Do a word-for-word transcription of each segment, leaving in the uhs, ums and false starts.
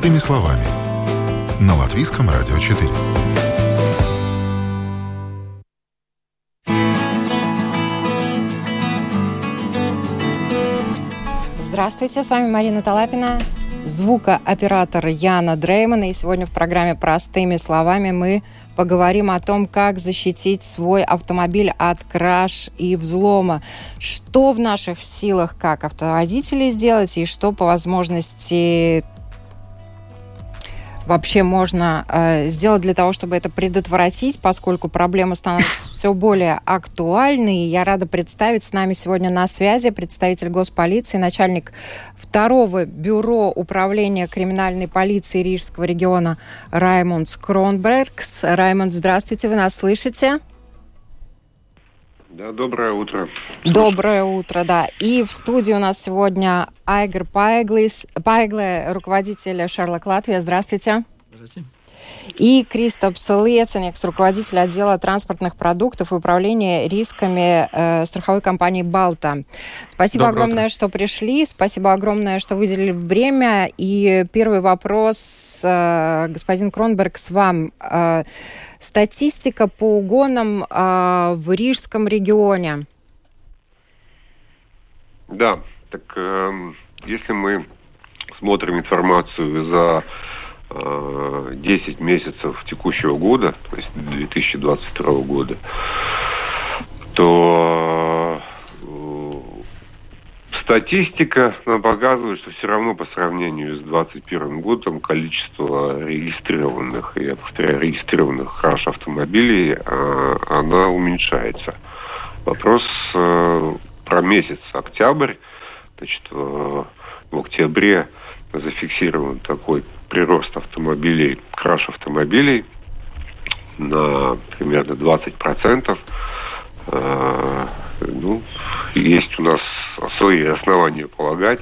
Простыми словами. На Латвийском радио четыре. Здравствуйте, с вами Марина Талапина, звукооператор Яна Дреймана. И сегодня в программе «Простыми словами» мы поговорим о том, как защитить свой автомобиль от краж и взлома. Что в наших силах, как автоводителей, сделать, и что по возможности вообще можно э, сделать для того, чтобы это предотвратить, поскольку проблема становится все более актуальной. И я рада представить с нами сегодня на связи представитель госполиции, начальник второго бюро управления криминальной полиции Рижского региона Раймонд Скронбергс. Раймонд, здравствуйте, вы нас слышите? Да, доброе утро. Доброе утро, да. И в студии у нас сегодня Айгарс Паэглэ, руководитель Шерлок-Латвия. Здравствуйте. Здравствуйте. И Кристапс Лецениекс, руководитель отдела транспортных продуктов и управления рисками э, страховой компании «Балта». Спасибо Доброе огромное, утро. Что пришли. Спасибо огромное, что выделили время. И первый вопрос, э, господин Кронберг, с вам. Э, Статистика по угонам э, в Рижском регионе. Да, так э, если мы смотрим информацию за э, десять месяцев текущего года, то есть две тысячи двадцать второго года, то э, статистика нам показывает, что все равно по сравнению с двадцать первым годом количество регистрированных, я повторяю, регистрированных краж автомобилей, она уменьшается. Вопрос про месяц октябрь. Значит, в октябре зафиксирован такой прирост автомобилей, краж автомобилей на примерно двадцать процентов. Ну, есть у нас свои основания полагать,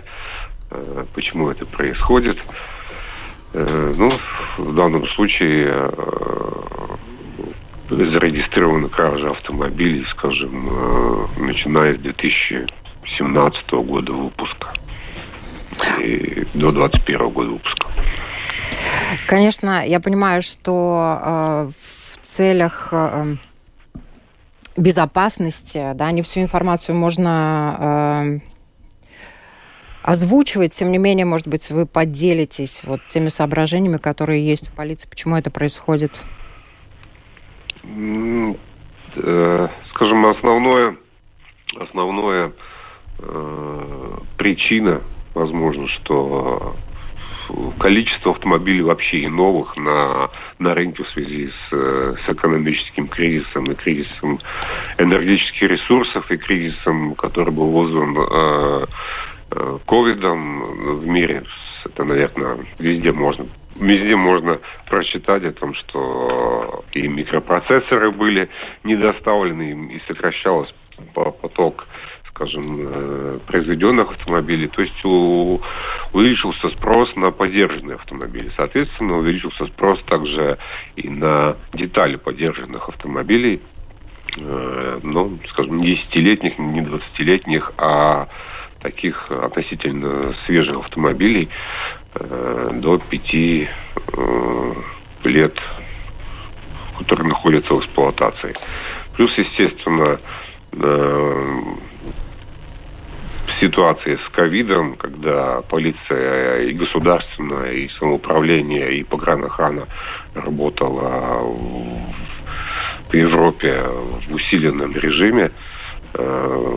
почему это происходит. Ну, в данном случае зарегистрированы кражи автомобилей, скажем, начиная с две тысячи семнадцатого года выпуска и до две тысячи двадцать первого года выпуска. Конечно, я понимаю, что в целях безопасности, да, не всю информацию можно э, озвучивать, тем не менее, может быть, вы поделитесь вот теми соображениями, которые есть у полиции, почему это происходит? Скажем, основное, основное э, причина, возможно, что количество автомобилей вообще и новых на, на рынке в связи с, с экономическим кризисом и кризисом энергетических ресурсов и кризисом, который был вызван ковидом э, э, в мире. Это, наверное, везде можно, везде можно прочитать о том, что и микропроцессоры были недоставлены, и сокращался поток, скажем, произведенных автомобилей, то есть у, увеличился спрос на подержанные автомобили. Соответственно, увеличился спрос также и на детали подержанных автомобилей, э, ну, скажем, не десятилетних, не двадцатилетних, а таких относительно свежих автомобилей э, до пяти э, лет, которые находятся в эксплуатации. Плюс, естественно, э, ситуации с ковидом, когда полиция и государственное, и самоуправление, и погранохрана работала в, в Европе в усиленном режиме, э,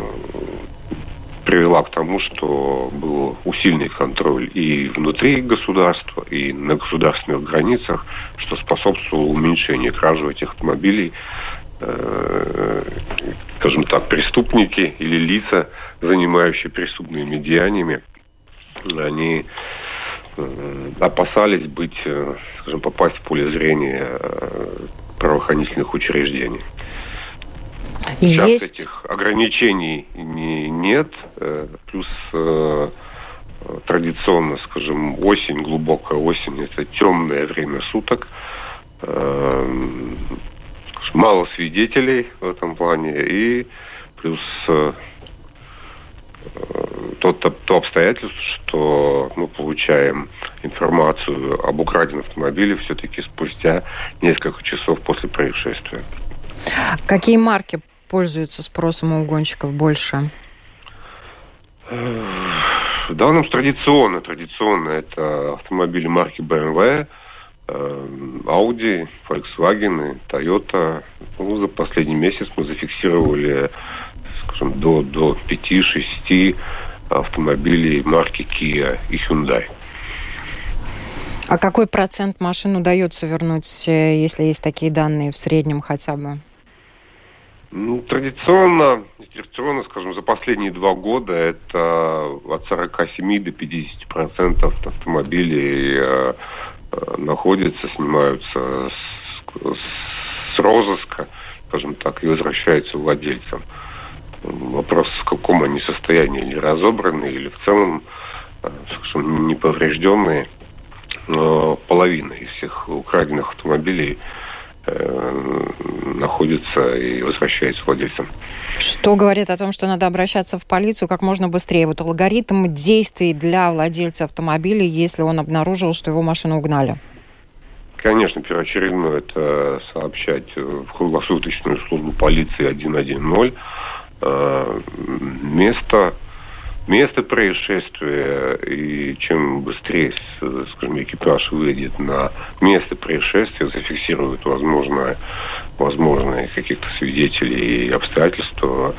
привела к тому, что был усиленный контроль и внутри государства, и на государственных границах, что способствовало уменьшению кражи этих автомобилей. Э, скажем так, преступники или лица, занимающие преступными деяниями, они э, опасались быть, э, скажем, попасть в поле зрения э, правоохранительных учреждений. Сейчас Есть. Этих ограничений не, нет. Э, плюс э, традиционно, скажем, осень, глубокая осень, это темное время суток. Э, Мало свидетелей в этом плане, и плюс э, то, то, то обстоятельство, что мы получаем информацию об украденном автомобиле все-таки спустя несколько часов после происшествия. Какие марки пользуются спросом у гонщиков больше? В данном традиционно, традиционно это автомобили марки бэ эм вэ, Audi, Volkswagen, Toyota. Ну, за последний месяц мы зафиксировали, скажем, до, до пяти-шести автомобилей марки Kia и Hyundai. А какой процент машин удается вернуть, если есть такие данные, в среднем хотя бы? Ну, традиционно, традиционно, скажем, за последние два года это от сорок семь до пятьдесят процентов автомобилей находятся, снимаются с, с розыска, скажем так, и возвращаются владельцам. Вопрос, в каком они состоянии, или разобраны, или в целом, скажем, неповрежденные. Но половина из всех украденных автомобилей э, находится и возвращается владельцам. Что говорит о том, что надо обращаться в полицию как можно быстрее? Вот алгоритм действий для владельца автомобиля, если он обнаружил, что его машину угнали. Конечно, первоочередно это сообщать в круглосуточную службу полиции сто десять. Э, место... Место происшествия, и чем быстрее, скажем, экипаж выйдет на место происшествия, зафиксирует возможно, возможные каких-то свидетелей и обстоятельства,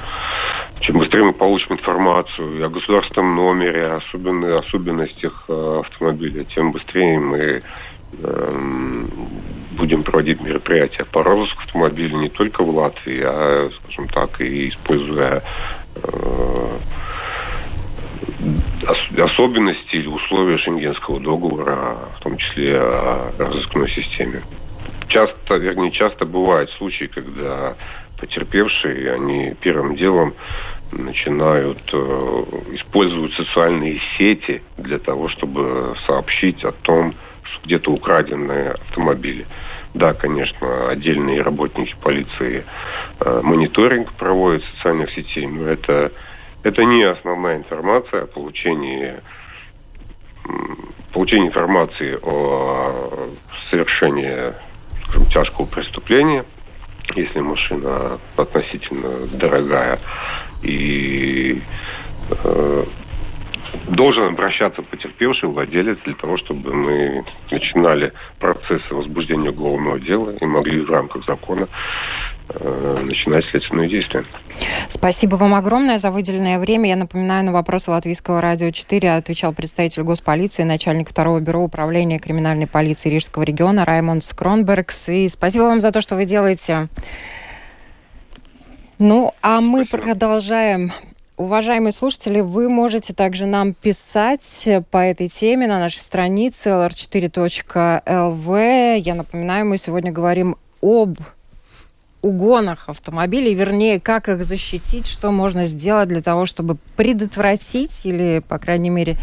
чем быстрее мы получим информацию о государственном номере, о особенно, особенностях автомобиля, тем быстрее мы э, будем проводить мероприятия по розыску автомобиля не только в Латвии, а, скажем так, и используя э, особенности или условия Шенгенского договора, в том числе о розыскной системе. Часто, вернее, часто бывают случаи, когда потерпевшие, они первым делом начинают э, использовать социальные сети для того, чтобы сообщить о том, что где-то украдены автомобили. Да, конечно, отдельные работники полиции э, мониторинг проводят социальных сетей, но это Это не основная информация о получении, получении информации о совершении, скажем, тяжкого преступления, если машина относительно дорогая, и э, должен обращаться потерпевший владелец для того, чтобы мы начинали процессы возбуждения уголовного дела и могли в рамках закона начинать следственные действия. Спасибо вам огромное за выделенное время. Я напоминаю, на вопросы Латвийского радио четыре отвечал представитель госполиции, начальник второго бюро управления криминальной полиции Рижского региона Раймонд Скронбергс. И спасибо вам за то, что вы делаете. Ну, а мы спасибо. Продолжаем. Уважаемые слушатели, вы можете также нам писать по этой теме на нашей странице эл эр четыре точка эл ви. Я напоминаю, мы сегодня говорим об угонах автомобилей, вернее, как их защитить, что можно сделать для того, чтобы предотвратить или, по крайней мере,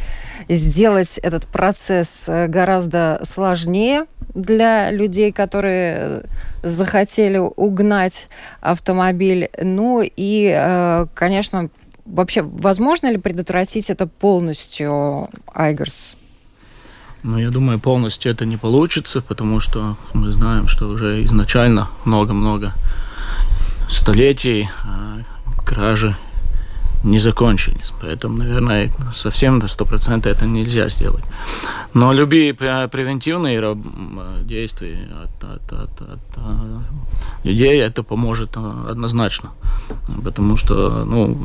сделать этот процесс гораздо сложнее для людей, которые захотели угнать автомобиль. Ну и, конечно, вообще, возможно ли предотвратить это полностью, Айгарс? Ну, я думаю, полностью это не получится, потому что мы знаем, что уже изначально много-много столетий а кражи не закончились. Поэтому, наверное, совсем до ста процентов это нельзя сделать. Но любые превентивные действия от, от, от, от людей, это поможет однозначно. Потому что, ну,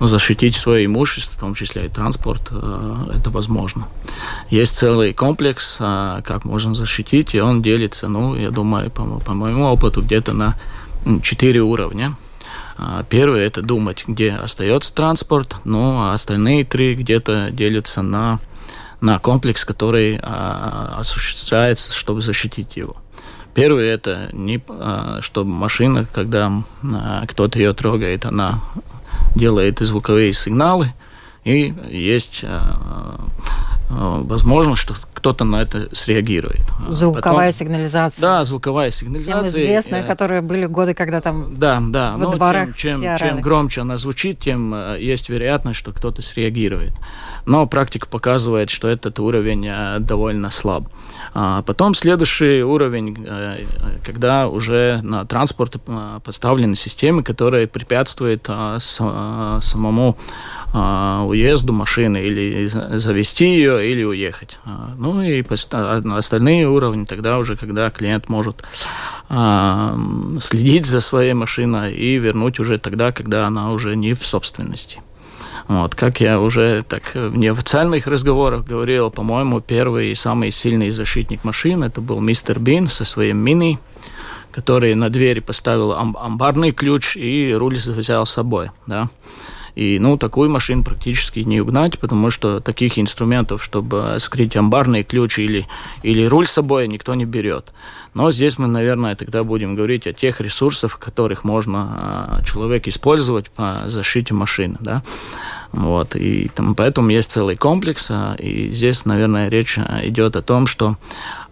защитить свое имущество, в том числе и транспорт, это возможно. Есть целый комплекс, как можно защитить, и он делится, ну, я думаю, по, по моему опыту, где-то на четыре уровня. Первый – это думать, где остается транспорт, ну, а остальные три где-то делятся на, на комплекс, который а, осуществляется, чтобы защитить его. Первый – это не, а, чтобы машина, когда а, кто-то ее трогает, она делает звуковые сигналы, и есть а, а, возможность, что кто-то на это среагирует. Звуковая Потом, сигнализация. Да, звуковая сигнализация. Всем известная, которые были годы, когда там да, да, во дворах чем, все чем громче она звучит, тем есть вероятность, что кто-то среагирует. Но практика показывает, что этот уровень довольно слаб. Потом следующий уровень, когда уже на транспорт поставлены системы, которые препятствуют самому уезду машины, или завести ее, или уехать. Ну и остальные уровни тогда уже, когда клиент может следить за своей машиной и вернуть уже тогда, когда она уже не в собственности. Вот, как я уже так в неофициальных разговорах говорил, по-моему, первый и самый сильный защитник машин это был мистер Бин со своим мини, который на двери поставил амбарный ключ и руль взял с собой, да. И, ну, такую машину практически не угнать, потому что таких инструментов, чтобы скрыть амбарные ключи или, или руль с собой, никто не берет. Но здесь мы, наверное, тогда будем говорить о тех ресурсах, которых можно человек использовать по защите машины, да. Вот, и там, поэтому есть целый комплекс, и здесь, наверное, речь идет о том, что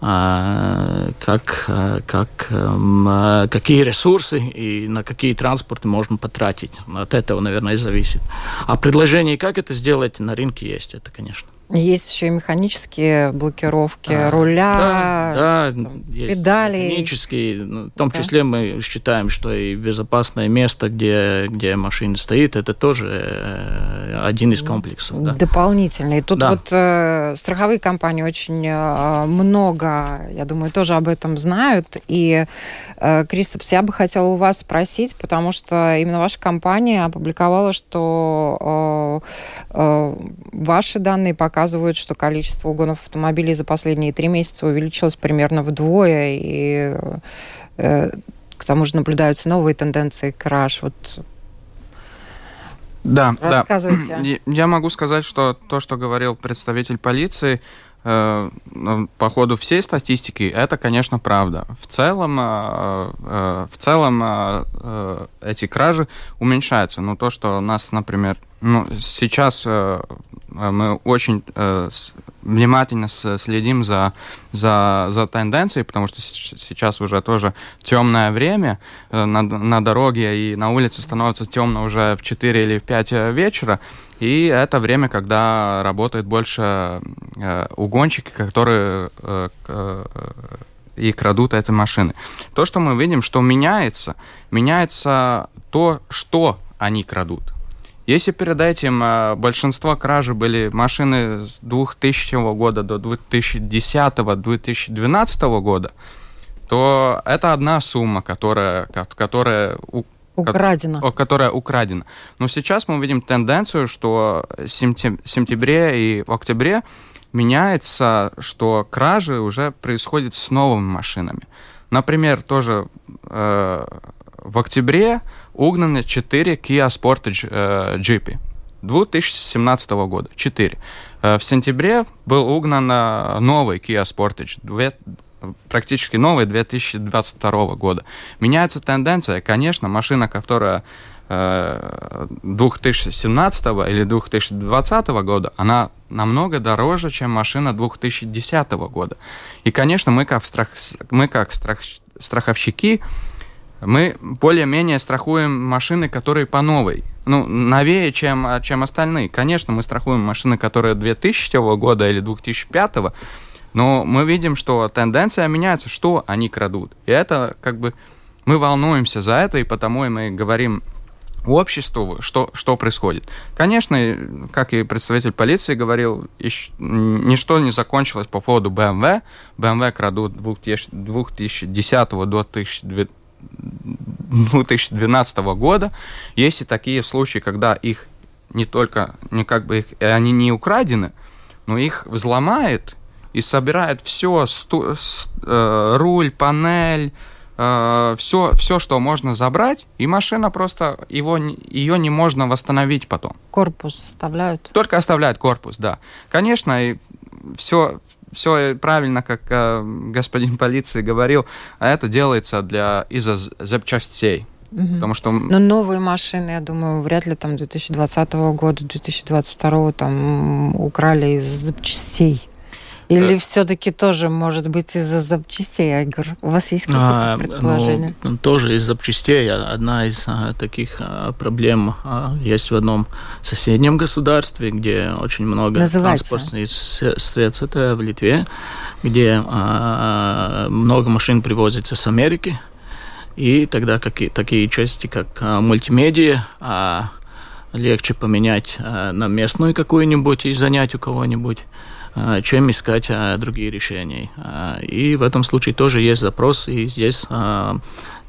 а, как, как, а, какие ресурсы и на какие транспорты можно потратить. От этого, наверное, зависит. А предложение, как это сделать, на рынке есть, это, конечно. Есть еще и механические блокировки а, руля, да, да, педалей. Механические, в том да. числе мы считаем, что и безопасное место, где, где машина стоит, это тоже один из комплексов. Да. Дополнительный. Тут да. вот э, страховые компании очень э, много, я думаю, тоже об этом знают. И, э, Кристапс, я бы хотела у вас спросить, потому что именно ваша компания опубликовала, что э, э, ваши данные показывают, показывают, что количество угонов автомобилей за последние три месяца увеличилось примерно вдвое, и э, к тому же наблюдаются новые тенденции краж. Вот. Да, рассказывайте. Да. Я могу сказать, что то, что говорил представитель полиции, э, по ходу всей статистики, это, конечно, правда. В целом, э, э, в целом э, э, эти кражи уменьшаются. Но то, что у нас, например, ну, сейчас... Э, мы очень э, внимательно следим за, за, за тенденцией, потому что сейчас уже тоже темное время. На, на дороге и на улице становится темно уже в четыре или в пять вечера. И это время, когда работают больше э, угонщики, которые э, э, и крадут эти машины. То, что мы видим, что меняется, меняется то, что они крадут. Если перед этим большинство кражи были машины с двухтысячного года до две тысячи десятого - две тысячи двенадцатого года, то это одна сумма, которая, которая, украдена. которая украдена. Но сейчас мы видим тенденцию, что в сентябре и в октябре меняется, что кражи уже происходят с новыми машинами. Например, тоже э, в октябре угнаны четыре Kia Sportage э, джипы две тысячи семнадцатого года. четыре. Э, в сентябре был угнан новый Kia Sportage, две, практически новый две тысячи двадцать второго года. Меняется тенденция. Конечно, машина, которая э, две тысячи семнадцатого или две тысячи двадцатого года, она намного дороже, чем машина две тысячи десятого года. И, конечно, мы как, страх, мы как страх, страховщики мы более-менее страхуем машины, которые по новой. Ну, новее, чем, чем остальные. Конечно, мы страхуем машины, которые две тысячи года или две тысячи пятого, но мы видим, что тенденция меняется, что они крадут. И это как бы... Мы волнуемся за это, и потому и мы говорим обществу, что, что происходит. Конечно, как и представитель полиции говорил, ищ... ничто не закончилось по поводу бэ эм вэ. бэ эм вэ крадут с две тысячи десятого до две тысячи двадцатого. две тысячи двенадцатого года. Есть и такие случаи, когда их не только, не как бы их, они не украдены, но их взломают и собирают все, сту, с, э, руль, панель, э, все, все, что можно забрать, и машина просто, его, ее не можно восстановить потом. Корпус оставляют? Только оставляют корпус, да. Конечно, и все... Все правильно, как э, господин полиции говорил, а это делается для, из-за запчастей. Угу. Потому что... Но новые машины, я думаю, вряд ли там две тысячи двадцатого года, две тысячи двадцать второго там украли из запчастей. Или э... все-таки тоже, может быть, из-за запчастей, Айгор? У вас есть какое-то а, предположение? Ну, тоже из запчастей. Одна из а, таких а, проблем а, есть в одном соседнем государстве, где очень много Называется. транспортных средств. Это в Литве, где а, много машин привозится с Америки. И тогда какие, такие части, как а, мультимедиа, а, легче поменять а, на местную какую-нибудь и занять у кого-нибудь, а, чем искать а, другие решения. А, и в этом случае тоже есть запрос, и здесь а,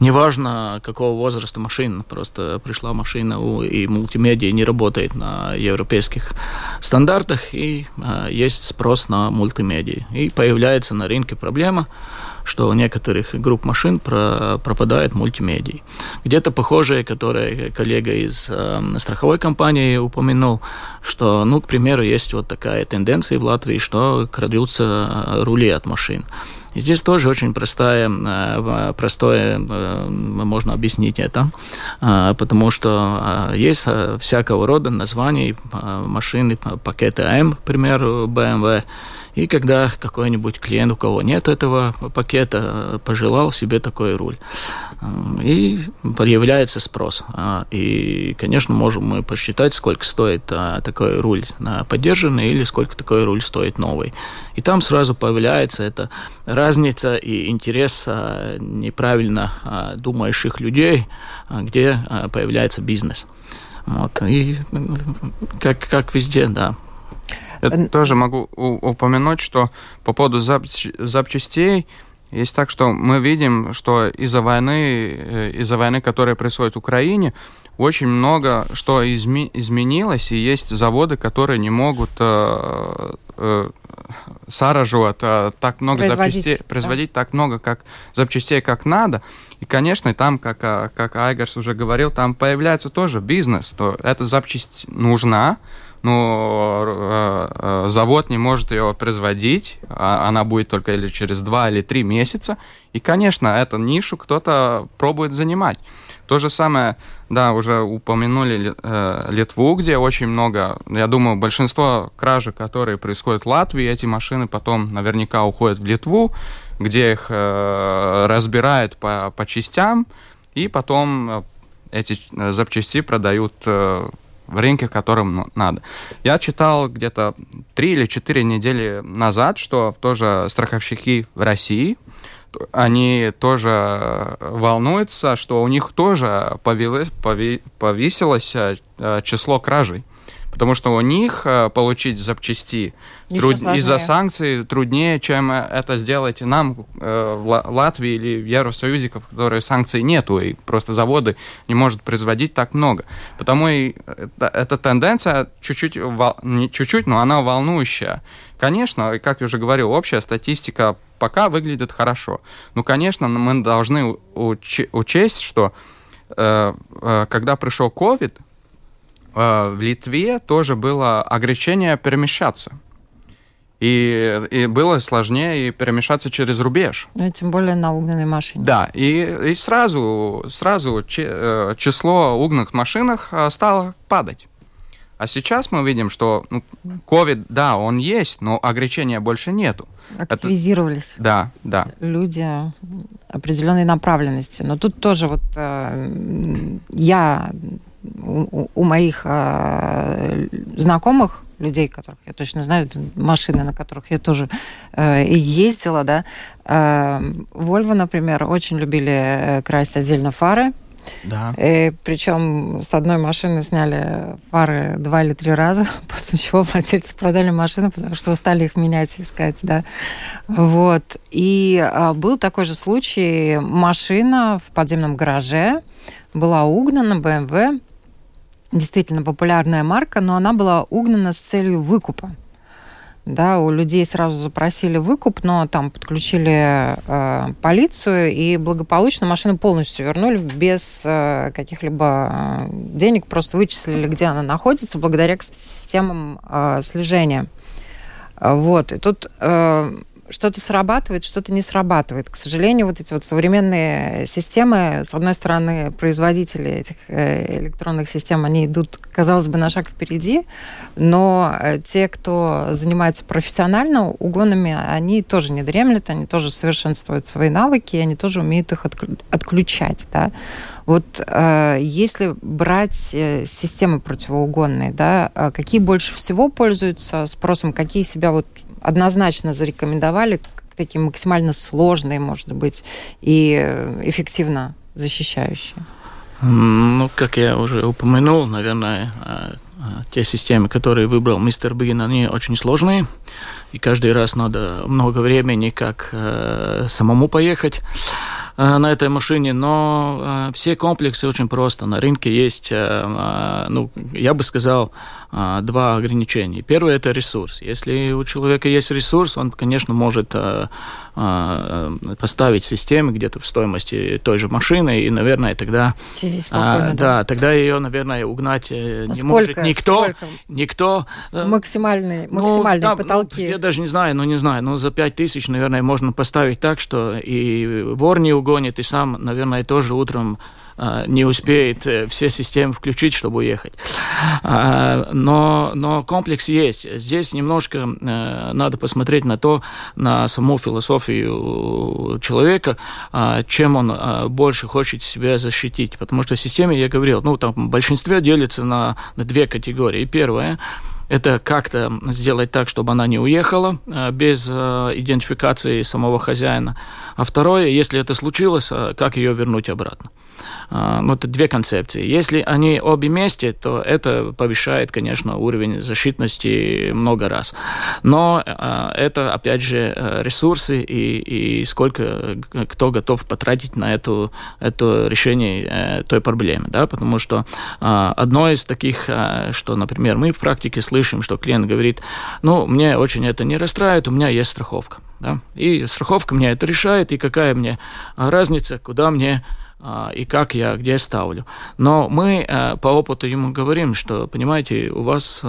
неважно, какого возраста машина, просто пришла машина, у, и мультимедиа не работает на европейских стандартах, и а, есть спрос на мультимедиа. И появляется на рынке проблема, что у некоторых групп машин про, пропадает мультимедиа. Где-то похожие, которые коллега из э, страховой компании упомянул, что, ну, к примеру, есть вот такая тенденция в Латвии, что крадутся рули от машин. И здесь тоже очень простая, простое, можно объяснить это, потому что есть всякого рода названия машины, пакеты А М, к примеру, бэ эм вэ, и когда какой-нибудь клиент, у кого нет этого пакета, пожелал себе такой руль. И появляется спрос. И, конечно, можем мы посчитать, сколько стоит такой руль подержанный или сколько такой руль стоит новый. И там сразу появляется эта разница и интерес неправильно думающих людей, где появляется бизнес. Вот. И как, как везде, да. Я тоже могу упомянуть, что по поводу запч- запчастей есть так, что мы видим, что из-за войны, из-за войны, которая происходит в Украине, очень много что изми- изменилось, и есть заводы, которые не могут э- э- сараживать э- так много производить, запчастей, да? производить так много как, запчастей, как надо. И, конечно, там, как, как Айгарс уже говорил, там появляется тоже бизнес, то эта запчасть нужна, но завод не может ее производить, она будет только или через два или три месяца, и, конечно, эту нишу кто-то пробует занимать. То же самое, да, уже упомянули Литву, где очень много, я думаю, большинство кражек, которые происходят в Латвии, эти машины потом наверняка уходят в Литву, где их разбирают по, по частям, и потом эти запчасти продают в рынке, которым надо. Я читал где-то три или четыре недели назад, что тоже страховщики в России, они тоже волнуются, что у них тоже повесилось число кражей. Потому что у них получить запчасти труд... из-за санкций труднее, чем это сделать нам э, в Латвии или в Евросоюзе, в которой санкций нету, и просто заводы не может производить так много. Потому и эта тенденция чуть-чуть, вол... не чуть-чуть, но она волнующая. Конечно, как я уже говорил, общая статистика пока выглядит хорошо. Но, конечно, мы должны уч- учесть, что э, э, когда пришел ковид, в Литве тоже было ограничение перемещаться. И, и было сложнее перемещаться через рубеж. Ну, тем более на угнанной машине. Да, и, и сразу, сразу число угнанных машин стало падать. А сейчас мы видим, что ковид, ну, да, он есть, но ограничения больше нету. Активизировались. Это... Да, да. Люди определенной направленности. Но тут тоже вот э, я... У, у моих э, знакомых, людей, которых я точно знаю, машины, на которых я тоже э, и ездила, да, э, Volvo, например, очень любили красть отдельно фары. Да. И причем с одной машины сняли фары два или три раза, после чего владельцы продали машину, потому что стали их менять, искать, да. Вот. И а, был такой же случай. Машина в подземном гараже была угнана, бэ эм вэ, действительно популярная марка, но она была угнана с целью выкупа. Да, у людей сразу запросили выкуп, но там подключили э, полицию, и благополучно машину полностью вернули без э, каких-либо денег, просто вычислили, где она находится, благодаря, кстати, системам э, слежения. Вот, и тут э, что-то срабатывает, что-то не срабатывает. К сожалению, вот эти вот современные системы, с одной стороны, производители этих электронных систем, они идут, казалось бы, на шаг впереди, но те, кто занимается профессионально угонами, они тоже не дремлют, они тоже совершенствуют свои навыки, они тоже умеют их отключать, да. Вот э, если брать э, системы противоугонные, да, э, какие больше всего пользуются спросом, какие себя вот однозначно зарекомендовали, такие максимально сложные, может быть, и эффективно защищающие? Ну, как я уже упомянул, наверное, те системы, которые выбрал мистер Бин, они очень сложные, и каждый раз надо много времени, как э, самому поехать на этой машине, но э, все комплексы очень просто. На рынке есть, э, ну, я бы сказал, э, два ограничения. Первое – это ресурс. Если у человека есть ресурс, он, конечно, может э, э, поставить систему где-то в стоимости той же машины, и, наверное, тогда... Э, да, тогда ее, наверное, угнать э, не сколько, может никто. Сколько? Никто. Э, максимальные ну, максимальные да, потолки. Ну, я даже не знаю, но ну, не знаю, но ну, за пять тысяч, наверное, можно поставить так, что и вор не угонит, и сам, наверное, тоже утром э, не успеет э, все системы включить, чтобы уехать. А, но, но комплекс есть. Здесь немножко э, надо посмотреть на то, на саму философию человека, э, чем он э, больше хочет себя защитить. Потому что в системе, я говорил, ну, там в большинстве делится на, на две категории. Первая – это как-то сделать так, чтобы она не уехала без идентификации самого хозяина. А второе, если это случилось, как ее вернуть обратно. Вот две концепции. Если они обе вместе, то это повышает, конечно, уровень защитности много раз. Но это, опять же, ресурсы и, и сколько кто готов потратить на эту, это решение той проблемы. Да? Потому что одно из таких, что, например, мы в практике слышим, слышим, что клиент говорит, ну, мне очень это не расстраивает, у меня есть страховка. Да? И страховка мне это решает, и какая мне разница, куда мне и как я, где ставлю. Но мы по опыту ему говорим, что, понимаете, у вас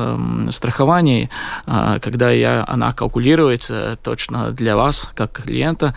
страхование, когда я, она калькулируется точно для вас, как клиента,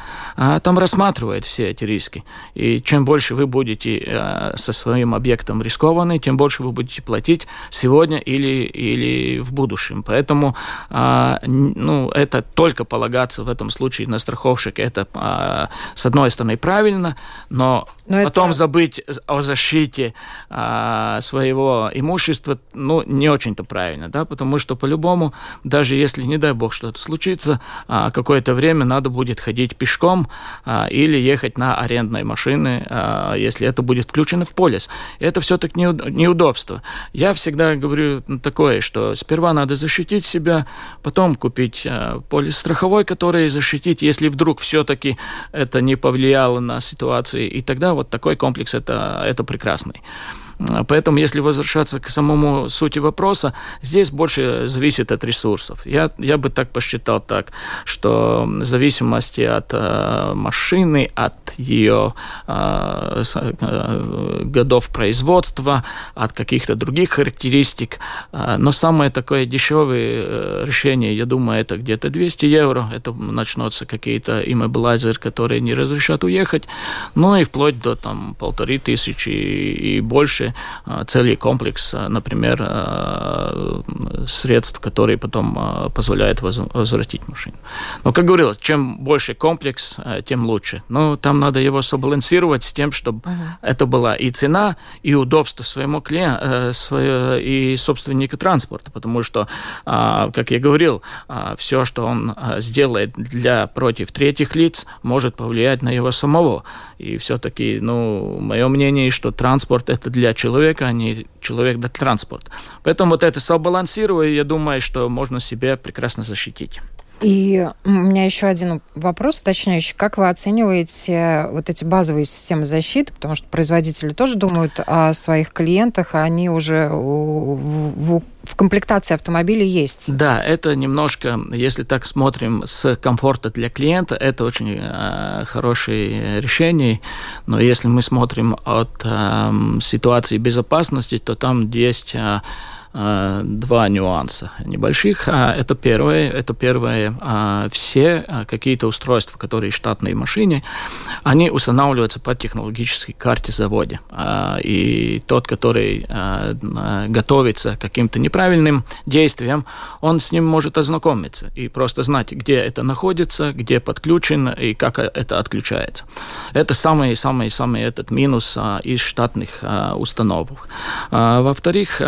там рассматривает все эти риски. И чем больше вы будете со своим объектом рискованы, тем больше вы будете платить сегодня или, или в будущем. Поэтому ну, это только полагаться в этом случае на страховщика. Это, с одной стороны, правильно, но... но Потом это... забыть о защите а, своего имущества, ну, не очень-то правильно, да, потому что по-любому, даже если, не дай бог, что-то случится, а, какое-то время надо будет ходить пешком а, или ехать на арендной машине, а, если это будет включено в полис. Это все-таки неудобство. Я всегда говорю такое, что сперва надо защитить себя, потом купить а, полис страховой, который защитит, если вдруг все-таки это не повлияло на ситуацию, и тогда вот такой комплекс – это, это прекрасный. Поэтому, если возвращаться к самому сути вопроса, здесь больше зависит от ресурсов. Я, я бы так посчитал так, что в зависимости от э, машины, от ее э, э, годов производства, от каких-то других характеристик, э, но самое такое дешевое решение, я думаю, это где-то двести евро. Это начнутся какие-то иммобилайзеры, которые не разрешат уехать, ну и вплоть до там, полторы тысячи и, и больше. Целый комплекс, например, средств, которые потом позволяют возвратить машину. Но, как говорилось, чем больше комплекс, тем лучше. Но там надо его собалансировать с тем, чтобы ага. это была и цена, и удобство своему клиенту, и собственнику транспорта. Потому что, как я говорил, все, что он сделает для против третьих лиц, может повлиять на его самого. И все-таки, ну, мое мнение, что транспорт – это для человека, а не человек для транспорта. Поэтому вот это собалансируя, я думаю, что можно себя прекрасно защитить. И у меня еще один вопрос уточняющий. Как вы оцениваете вот эти базовые системы защиты? Потому что производители тоже думают о своих клиентах, а они уже в, в комплектации автомобиля есть. Да, это немножко, если так смотрим, с комфорта для клиента, это очень э, хорошее решение. Но если мы смотрим от э, ситуации безопасности, то там есть... Э, два нюанса небольших. Это первое, это первое, все какие-то устройства, которые штатные машины, они устанавливаются по технологической карте завода. И тот, который готовится к каким-то неправильным действиям, он с ним может ознакомиться и просто знать, где это находится, где подключен и как это отключается. Это самый-самый-самый этот минус из штатных установок. Во-вторых,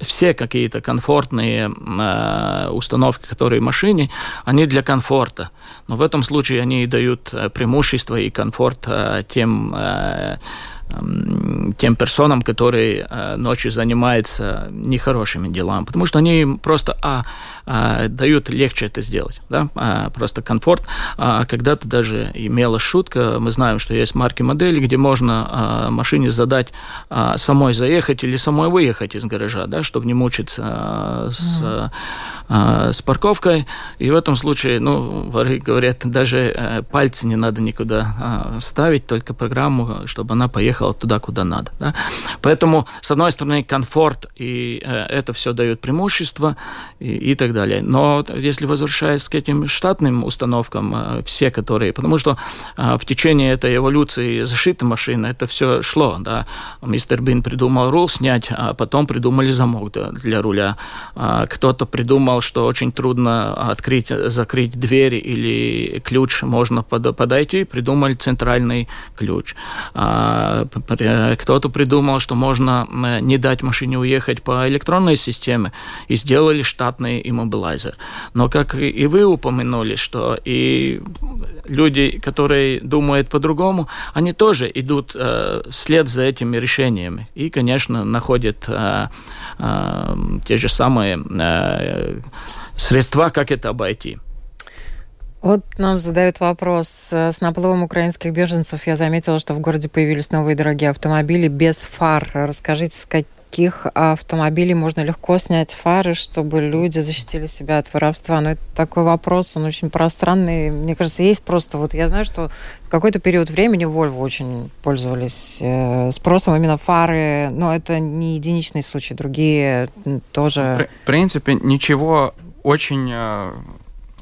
все какие-то комфортные э, установки, которые в машине, они для комфорта. Но в этом случае они дают преимущество и комфорт э, тем, э, тем персонам, которые э, ночью занимаются нехорошими делами. Потому что они им просто а, а, дают легче это сделать. Да? А, просто комфорт. А, когда-то даже имела шутка. Мы знаем, что есть марки-модели, где можно а, машине задать а, самой заехать или самой выехать из гаража, да, чтобы не мучиться а, с, mm-hmm. а, с парковкой. И в этом случае, ну, говорят, даже а, пальцы не надо никуда а, ставить, только программу, чтобы она поехала туда, куда надо. Да? Поэтому, с одной стороны, комфорт, и э, это все дает преимущество, и, и так далее. Но если возвращаясь к этим штатным установкам, э, все которые... Потому что э, в течение этой эволюции защиты машины это все шло. Да? Мистер Бин придумал руль снять, а потом придумали замок для, для руля. А кто-то придумал, что очень трудно открыть, закрыть дверь или ключ можно под, подойти, придумали центральный ключ. А кто-то придумал, что можно не дать машине уехать по электронной системе, и сделали штатный иммобилайзер. Но, как и вы упомянули, что и люди, которые думают по-другому, они тоже идут э, вслед за этими решениями. И, конечно, находят э, э, те же самые э, средства, как это обойти. Вот нам задают вопрос. С наплывом украинских беженцев я заметила, что в городе появились новые дорогие автомобили без фар. Расскажите, с каких автомобилей можно легко снять фары, чтобы люди защитили себя от воровства? Но это такой вопрос, он очень пространный. Мне кажется, есть просто... Вот я знаю, что в какой-то период времени Volvo очень пользовались спросом именно фары. Но это не единичный случай. Другие тоже... В принципе, ничего очень...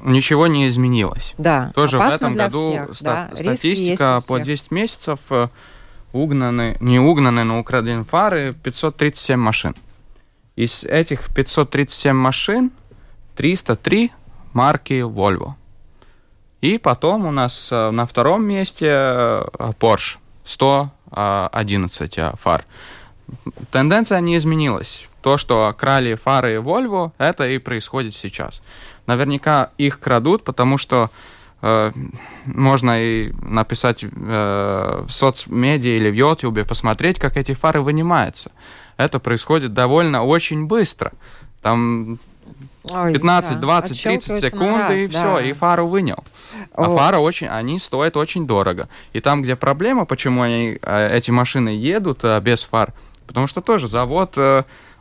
Ничего не изменилось. Да, тоже в этом году всех, ста- да. статистика по десять месяцев угнаны, не угнаны, но украдены фары пятьсот тридцать семь машин. Из этих пятьсот тридцать семь машин триста три марки Volvo. И потом у нас на втором месте Porsche сто одиннадцать фар. Тенденция не изменилась. То, что крали фары Volvo, это и происходит сейчас. Наверняка их крадут, потому что э, можно и написать э, в соцмедиа или в Ютубе, посмотреть, как эти фары вынимаются. Это происходит довольно очень быстро. Там пятнадцать, двадцать, тридцать секунд, и все, и фару вынял. О. А фары очень, они стоят очень дорого. И там, где проблема, почему они, эти машины едут без фар, потому что тоже завод...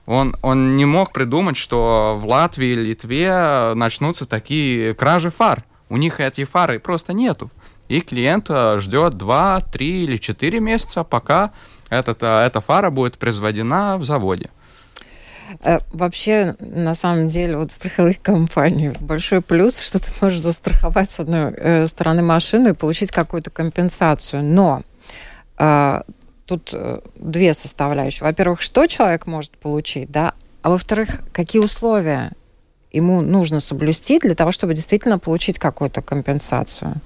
Он, он не мог придумать, что в Латвии и Литве начнутся такие кражи фар. У них эти фары просто нету. И клиент ждет два, три или четыре месяца, пока этот, эта фара будет произведена в заводе. Вообще, на самом деле, вот страховых компаний большой плюс, что ты можешь застраховать с одной стороны машину и получить какую-то компенсацию. Но... Тут две составляющие. Во-первых, что человек может получить, да, а во-вторых, какие условия ему нужно соблюсти для того, чтобы действительно получить какую-то компенсацию.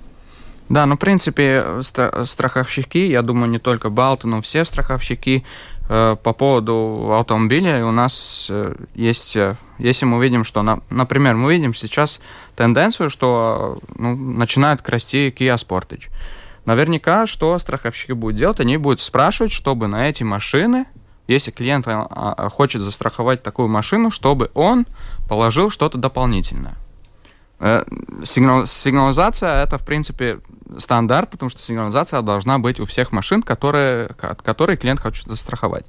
Да, ну, в принципе, страховщики, я думаю, не только Балта, но все страховщики э, по поводу автомобиля у нас э, есть... Э, если мы видим, что, на, например, мы видим сейчас тенденцию, что ну, начинают красти Kia Sportage. Наверняка, что страховщики будут делать, они будут спрашивать, чтобы на эти машины, если клиент хочет застраховать такую машину, чтобы он положил что-то дополнительное. Сигнал, сигнализация – это, в принципе, стандарт, потому что сигнализация должна быть у всех машин, которые, которые клиент хочет застраховать.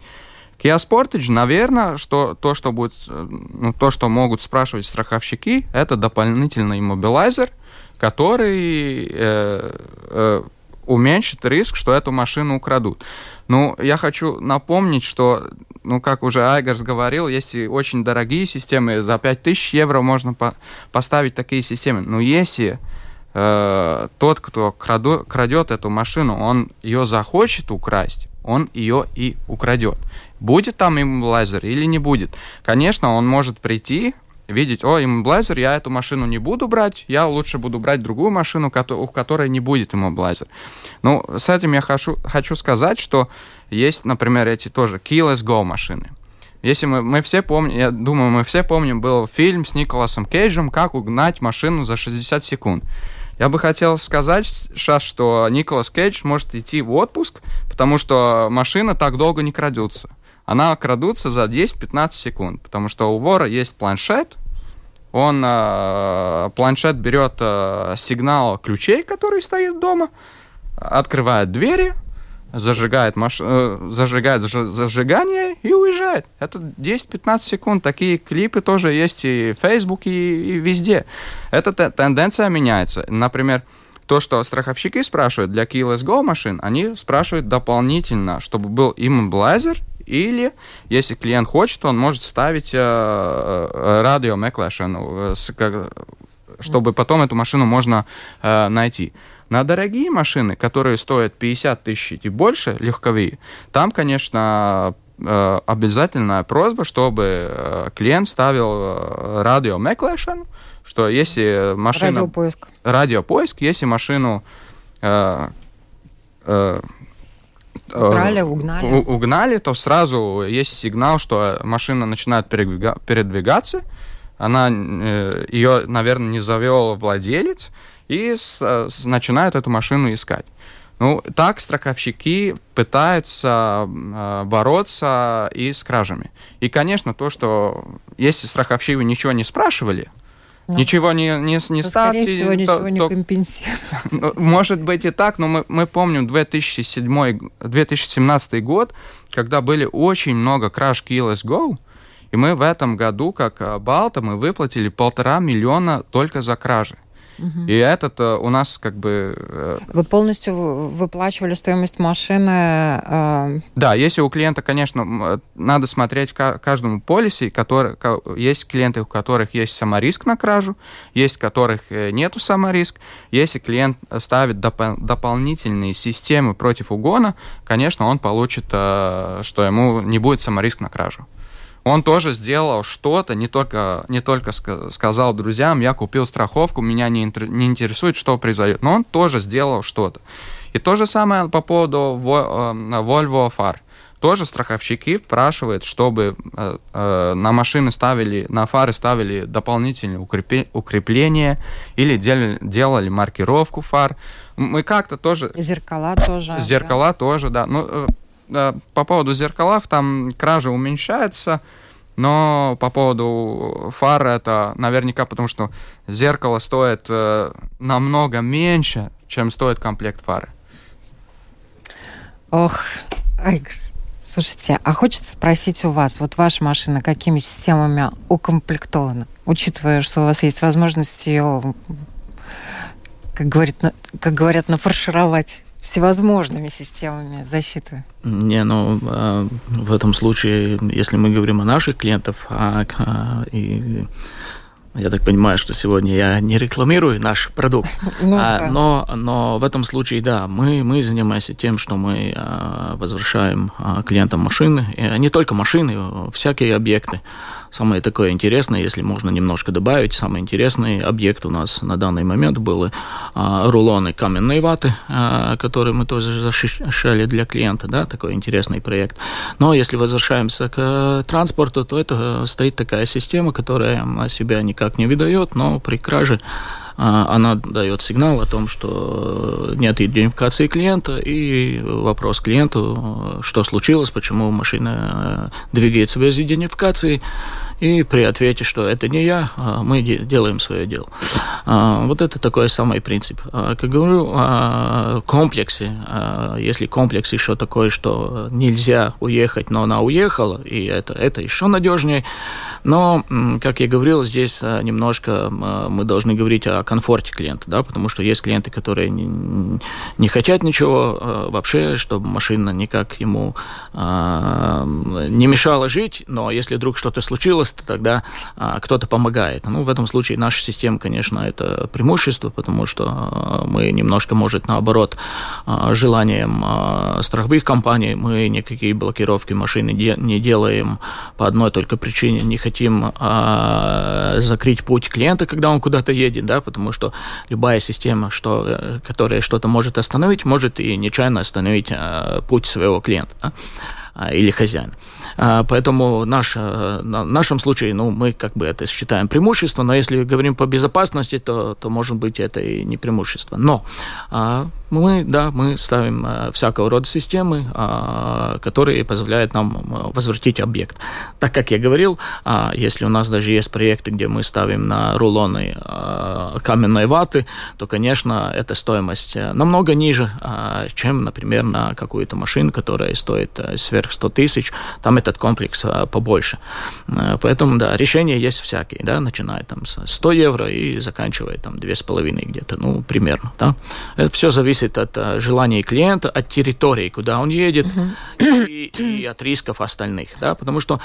Kia Sportage, наверное, что, то, что будет, ну, то, что могут спрашивать страховщики, это дополнительный иммобилайзер, который э, э, уменьшит риск, что эту машину украдут. Ну, я хочу напомнить, что, ну, как уже Айгарс говорил, есть и очень дорогие системы, за пять тысяч евро можно по- поставить такие системы. Но если э, тот, кто краду- крадет эту машину, он ее захочет украсть, он ее и украдет. Будет там иммобилайзер или не будет? Конечно, он может прийти, видеть, о, иммобилайзер, я эту машину не буду брать, я лучше буду брать другую машину, у которой не будет иммобилайзер. Ну, с этим я хочу, хочу сказать, что есть, например, эти тоже Keyless Go машины. Если мы, мы все помним, я думаю, мы все помним, был фильм с Николасом Кейджем «Как угнать машину за шестьдесят секунд». Я бы хотел сказать сейчас, что Николас Кейдж может идти в отпуск, потому что машина так долго не крадется. Она крадутся за десять-пятнадцать секунд, потому что у вора есть планшет, он, э, планшет берет э, сигнал ключей, который стоит дома, открывает двери, зажигает, маш... э, зажигает ж... зажигание и уезжает. Это десять-пятнадцать секунд. Такие клипы тоже есть и в Facebook, и, и везде. Эта т- тенденция меняется. Например, то, что страховщики спрашивают для Keyless Go машин, они спрашивают дополнительно, чтобы был иммобилайзер, или, если клиент хочет, он может ставить радиомеклешену, чтобы потом эту машину можно э, найти. На дорогие машины, которые стоят пятьдесят тысяч и больше, легковые, там, конечно, э, обязательная просьба, чтобы клиент ставил радиомеклешену, что если машина... Радиопоиск. Радиопоиск, если машину... Э, э, Украли, угнали. У, угнали, то сразу есть сигнал, что машина начинает передвига- передвигаться, она, э, ее, наверное, не завел владелец, и с, с, начинают эту машину искать. Ну, так страховщики пытаются э, бороться и с кражами. И, конечно, то, что если страховщики ничего не спрашивали, ну, ничего не, не, не то, ставьте. Скорее всего, то, ничего не то, компенсирует. Может быть и так, но мы, мы помним две тысячи седьмой, две тысячи семнадцатый год, когда были очень много краж Keyless Go, и мы в этом году, как Балта, мы выплатили полтора миллиона только за кражи. Угу. И этот у нас как бы... Вы полностью выплачивали стоимость машины? Э... Да, если у клиента, конечно, надо смотреть каждому полисе, который... есть клиенты, у которых есть самориск на кражу, есть у которых нету самориск. Если клиент ставит доп- дополнительные системы против угона, конечно, он получит, э, что ему не будет самориск на кражу. Он тоже сделал что-то, не только, не только сказал друзьям, я купил страховку, меня не, интер, не интересует, что произойдет. Но он тоже сделал что-то. И то же самое по поводу Volvo фар. Тоже страховщики спрашивают, чтобы на машины ставили, на фары ставили дополнительные укрепления или делали, делали маркировку фар. Мы как-то тоже... Зеркала тоже. Зеркала да. тоже, да. Ну, по поводу зеркалов, там кражи уменьшаются, но по поводу фар это наверняка, потому что зеркало стоит э, намного меньше, чем стоит комплект фары. Ох, Айгарс, слушайте, а хочется спросить у вас, вот ваша машина какими системами укомплектована, учитывая, что у вас есть возможность ее, как, говорит, как говорят, нафаршировать всевозможными системами защиты? Не, ну, в этом случае, если мы говорим о наших клиентах, а, и, я так понимаю, что сегодня я не рекламирую наш продукт, ну, а, да. но, но в этом случае, да, мы, мы занимаемся тем, что мы возвращаем клиентам машины, и не только машины, всякие объекты. Самое такое интересное, если можно немножко добавить, самый интересный объект у нас на данный момент были а, рулоны каменной ваты, а, которые мы тоже защищали для клиента, да, такой интересный проект. Но если возвращаемся к транспорту, то это стоит такая система, которая себя никак не выдает, но при краже а, она дает сигнал о том, что нет идентификации клиента, и вопрос клиенту, что случилось, почему машина двигается без идентификации, и при ответе, что это не я, мы делаем свое дело. Вот это такой самый принцип. Как говорю, комплексы, если комплекс еще такой, что нельзя уехать, но она уехала, и это, это еще надежнее. Но, как я говорил, здесь немножко мы должны говорить о комфорте клиента, да, потому что есть клиенты, которые не, не хотят ничего вообще, чтобы машина никак ему не мешала жить, но если вдруг что-то случилось, то тогда кто-то помогает. Ну, в этом случае наша система, конечно, это преимущество, потому что мы немножко, может, наоборот, желанием страховых компаний, мы никакие блокировки машины не делаем по одной только причине, не хотим закрыть путь клиента, когда он куда-то едет, да, потому что любая система, что, которая что-то может остановить, может и нечаянно остановить путь своего клиента, да, или хозяин. Поэтому наш, в нашем случае, ну, мы как бы это считаем преимущество, но если говорим по безопасности, то, то может быть, это и не преимущество. Но мы, да, мы ставим всякого рода системы, которые позволяют нам возвратить объект. Так как я говорил, если у нас даже есть проекты, где мы ставим на рулоны каменной ваты, то, конечно, эта стоимость намного ниже, чем, например, на какую-то машину, которая стоит сверх сто тысяч, там этот комплекс побольше. Поэтому, да, решения есть всякие, да, начиная там с сто евро и заканчивая там две с половиной где-то, ну, примерно, да. Это все зависит от желаний клиента, от территории, куда он едет, uh-huh. и, и от рисков остальных, да, потому что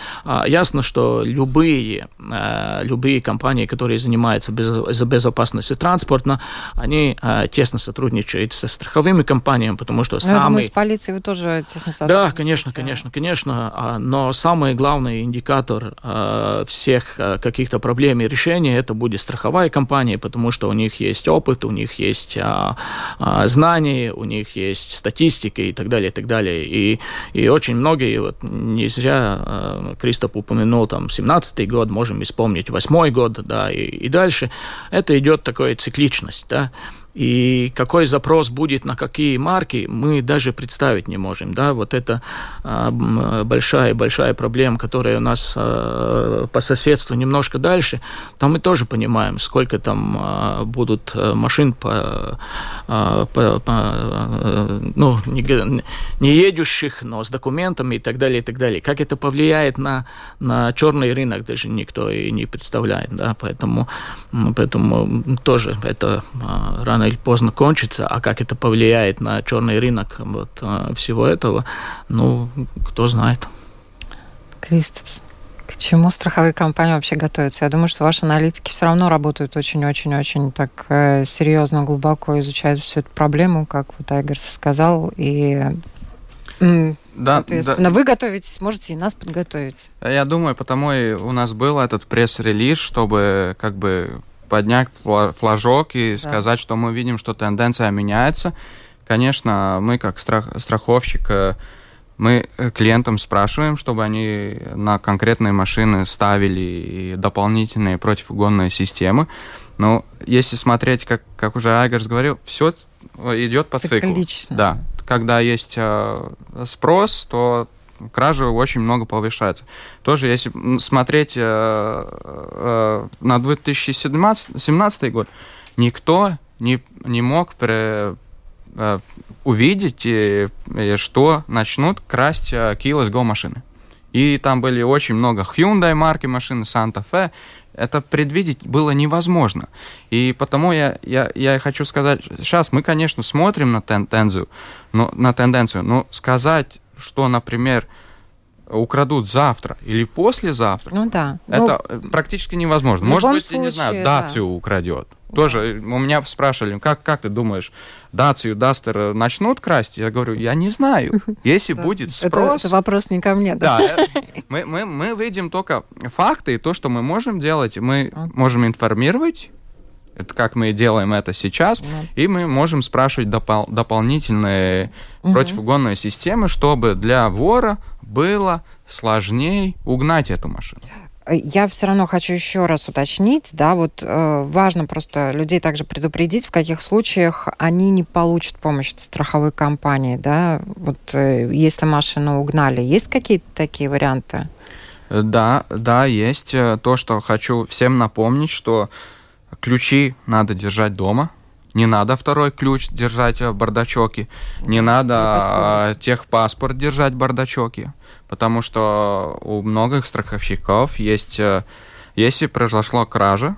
ясно, что любые, любые компании, которые занимаются без, безопасностью транспорта, они тесно сотрудничают со страховыми компаниями, потому что самые... С полицией вы тоже тесно сотрудничаете. Да, конечно, конечно, конечно, но самый главный индикатор всех каких-то проблем и решений это будет страховая компания, потому что у них есть опыт, у них есть знания, у них есть статистика и так далее, и так далее. И, и очень многие, вот не зря Кристоп упомянул там семнадцатый год, можем вспомнить восьмой год, да, и, и дальше. Это идет такая цикличность, да. И какой запрос будет на какие марки, мы даже представить не можем. Да? Вот это большая-большая проблема, которая у нас по соседству немножко дальше. Там мы тоже понимаем, сколько там будут машин по, по, по, ну, не, не едущих, но с документами и так далее, и так далее. Как это повлияет на, на черный рынок, даже никто и не представляет. Да? Поэтому, поэтому тоже это рано или поздно кончится, а как это повлияет на черный рынок вот, всего этого, ну, кто знает. Кристапс, к чему страховые компании вообще готовятся? Я думаю, что ваши аналитики все равно работают очень-очень-очень так серьезно, глубоко изучают всю эту проблему, как вот Айгарс сказал, и... Да, соответственно, да. Вы готовитесь, можете и нас подготовить. Я думаю, потому и у нас был этот пресс-релиз, чтобы как бы... поднять флажок и да. сказать, что мы видим, что тенденция меняется. Конечно, мы как страх, страховщик, мы клиентам спрашиваем, чтобы они на конкретные машины ставили дополнительные противоугонные системы. Но если смотреть, как, как уже Айгарс говорил, все идет по циклу. Да. Когда есть спрос, то кражи очень много повышается. Тоже, если смотреть э, э, на две тысячи семнадцатый год, никто не, не мог при, э, увидеть, и, и что начнут красть э, Keyless Go машины. И там были очень много Hyundai марки машины, Santa Fe. Это предвидеть было невозможно. И потому я, я, я хочу сказать, сейчас мы, конечно, смотрим на тенденцию, но, на тенденцию, но сказать, что, например, украдут завтра или послезавтра, ну, да. это ну, практически невозможно. Может быть, случае, я не знаю, Дацию да. украдет. Да. Тоже у меня спрашивали, как, как ты думаешь, Дацию, Дастер начнут красть? Я говорю, я не знаю. Если будет спрос... Это вопрос не ко мне. Да, мы видим только факты, и то, что мы можем делать, мы можем информировать, это как мы делаем это сейчас, yeah. и мы можем спрашивать допол- дополнительные uh-huh. противоугонные системы, чтобы для вора было сложнее угнать эту машину. Я все равно хочу еще раз уточнить, да, вот э, важно просто людей также предупредить, в каких случаях они не получат помощь от страховой компании, да, вот э, если машину угнали, есть какие-то такие варианты? Да, да, есть. То, что хочу всем напомнить, что ключи надо держать дома. Не надо второй ключ держать в бардачоке. Не надо техпаспорт держать в бардачоке. Потому что у многих страховщиков есть... Если произошла кража,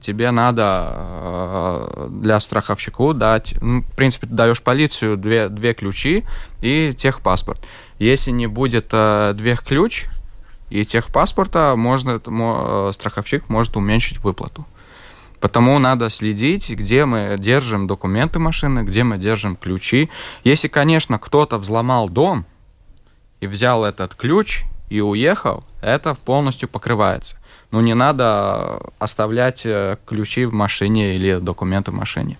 тебе надо для страховщика дать... Ну, в принципе, ты даешь полицию две, две ключи и техпаспорт. Если не будет двух ключ и техпаспорта, можно, страховщик может уменьшить выплату. Потому надо следить, где мы держим документы машины, где мы держим ключи. Если, конечно, кто-то взломал дом и взял этот ключ и уехал, это полностью покрывается. Но не надо оставлять ключи в машине или документы в машине.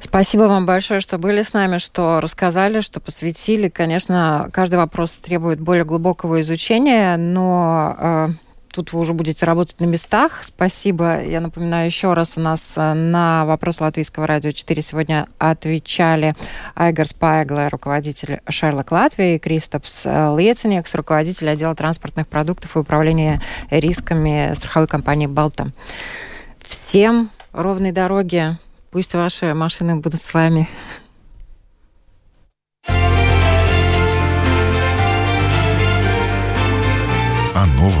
Спасибо вам большое, что были с нами, что рассказали, что посвятили. Конечно, каждый вопрос требует более глубокого изучения, но э, тут вы уже будете работать на местах. Спасибо. Я напоминаю еще раз, у нас на вопрос Латвийского радио четыре сегодня отвечали Айгарс Паэглэ, руководитель Шерлок-Латвии, Кристапс Лецениекс, руководитель отдела транспортных продуктов и управления рисками страховой компании «Балта». Всем ровной дороги. Пусть ваши машины будут с вами. О новом,